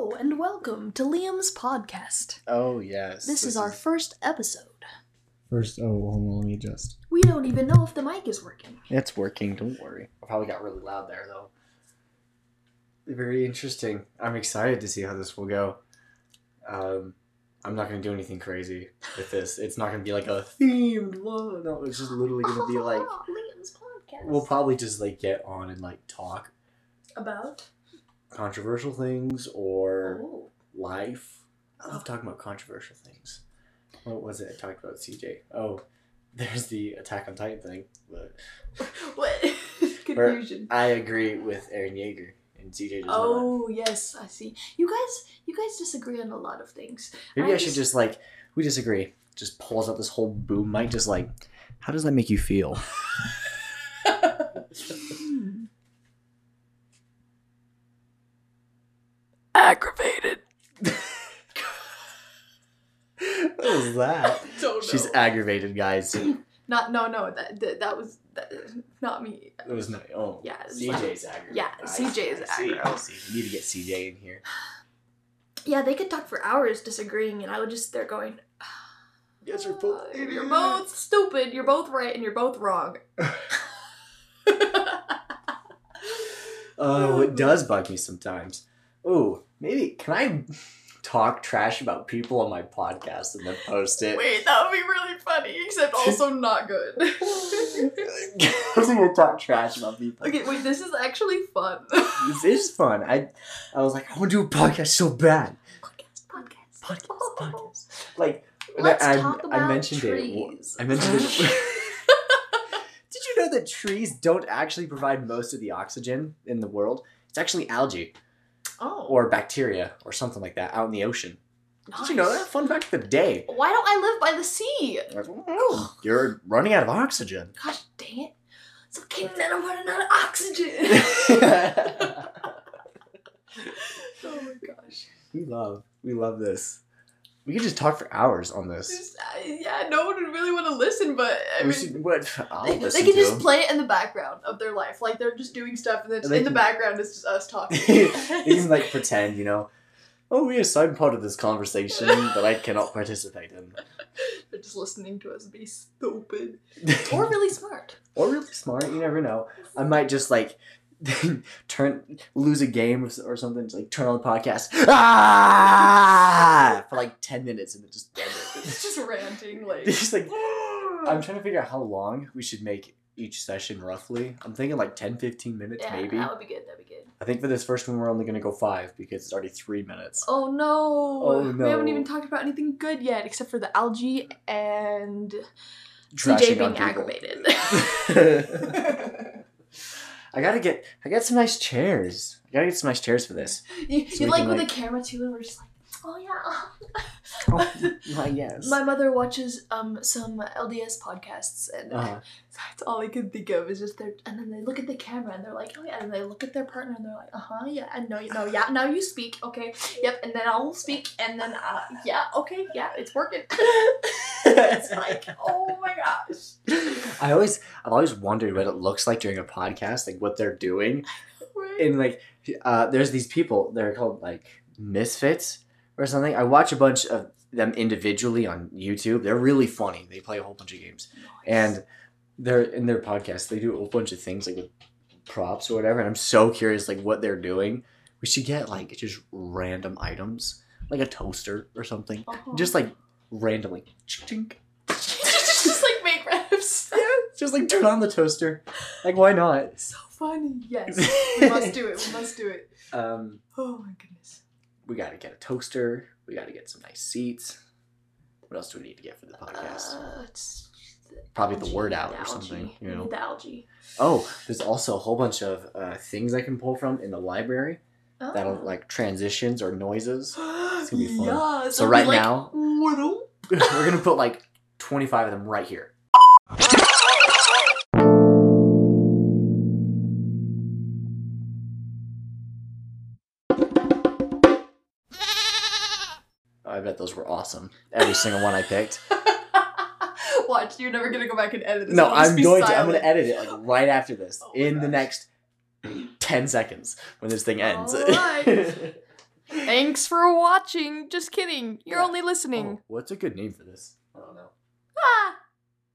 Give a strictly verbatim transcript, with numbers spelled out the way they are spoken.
Hello and welcome to Liam's Podcast. Oh, yes. This, this is, is our first episode. First, oh, well, let me just... We don't even know if the mic is working. It's working, don't worry. I probably got really loud there, though. Very interesting. I'm excited to see how this will go. Um, I'm not going to do anything crazy with this. It's not going to be like a themed one. No, it's just literally going to be like... Liam's Podcast. We'll probably just like get on and like talk. About? Controversial things or oh. life. I love talking about controversial things. What was it I talked about, C J? Oh, there's the Attack on Titan thing. But what? Confusion. I agree with Aaron Yeager and C J. Oh, not. Yes, I see. You guys you guys disagree on a lot of things. Maybe I, I should just... just like, we disagree. Just pulls out this whole boom mic, just like, how does that make you feel? Aggravated. What was that? She's aggravated, guys. Not no no that that, that was that, not me. It was not. Oh yeah, C J's like, aggravated. Yeah, C J's aggro. You need to get C J in here. Yeah, they could talk for hours disagreeing, and I would just they're going. You guys are both. Uh, you're both stupid. You're both right, and you're both wrong. Oh, it does bug me sometimes. Oh, maybe can I talk trash about people on my podcast and then post it? Wait, that would be really funny, except also not good. I'm gonna talk trash about people. Okay, wait, this is actually fun. This is fun. I, I was like, I want to do a podcast so bad. Podcast, podcast, podcast, oh. podcast. Like, let's I, talk I, about I mentioned trees. It. I mentioned it. Did you know that trees don't actually provide most of the oxygen in the world? It's actually algae. Oh. Or bacteria or something like that out in the ocean. Nice. Did you know that? Fun fact of the day. Why don't I live by the sea? Oh, you're running out of oxygen. Gosh dang it. It's okay, then I'm running out of oxygen. Oh my gosh. We love, we love this. We could just talk for hours on this. Just, uh, yeah, no one would really want to listen, but I mean, should, what, I'll they, listen they can to just them. Play it in the background of their life, like they're just doing stuff, and then and in can, the background it's just us talking. You can like pretend, you know, oh yes, I'm part of this conversation that I cannot participate in. They're just listening to us be stupid, or really smart, or really smart. You never know. I might just like. Then turn lose a game or something. Just like turn on the podcast ah! for like ten minutes and then just end it. It's just ranting like. Just like I'm trying to figure out how long we should make each session roughly. I'm thinking like ten, fifteen minutes yeah, maybe. That would be good. That'd be good. I think for this first one we're only gonna go five because it's already three minutes. Oh no! Oh no! We haven't even talked about anything good yet except for the algae and C J being aggravated. I gotta get, I got some nice chairs. I gotta get some nice chairs for this. You, so you like with like, the camera too, and we're just like, oh yeah. Oh, my yes. My mother watches um some L D S podcasts, and uh-huh. that's all I could think of is just their. And then they look at the camera, and they're like, oh yeah. And they look at their partner, and they're like, uh huh, yeah. And no, no, yeah. Now you speak, okay, yep. And then I'll speak, and then uh, yeah, okay, yeah, it's working. It's like, oh my gosh. I always, I've always wondered what it looks like during a podcast, like what they're doing. Right. And like, uh, there's these people, they're called like misfits or something. I watch a bunch of them individually on YouTube. They're really funny. They play a whole bunch of games. Nice. And they're in their podcast. They do a whole bunch of things like with props or whatever. And I'm so curious like what they're doing. We should get like just random items, like a toaster or something. Uh-huh. Just like randomly. Chink. Just like make random stuff. Yeah, just like turn on the toaster. Like why not? So funny. Yes. We must do it. We must do it. Um Oh my goodness. We gotta get a toaster. We gotta get some nice seats. What else do we need to get for the podcast? Uh, it's the Probably algae, the word out the or something. You know? The algae. Oh, there's also a whole bunch of uh, things I can pull from in the library. Oh. That'll like transitions or noises. It's gonna be fun. Yeah, so right like, now we're gonna put like twenty-five of them right here. I bet those were awesome. Every single one I picked. Watch, you're never gonna go back and edit this. No, I'm going silent. to. I'm gonna edit it like right after this oh in gosh. the next ten seconds when this thing ends. All right. Thank Thanks for watching. Just kidding. You're yeah. only listening. Oh, what's a good name for this? I don't know. Ah!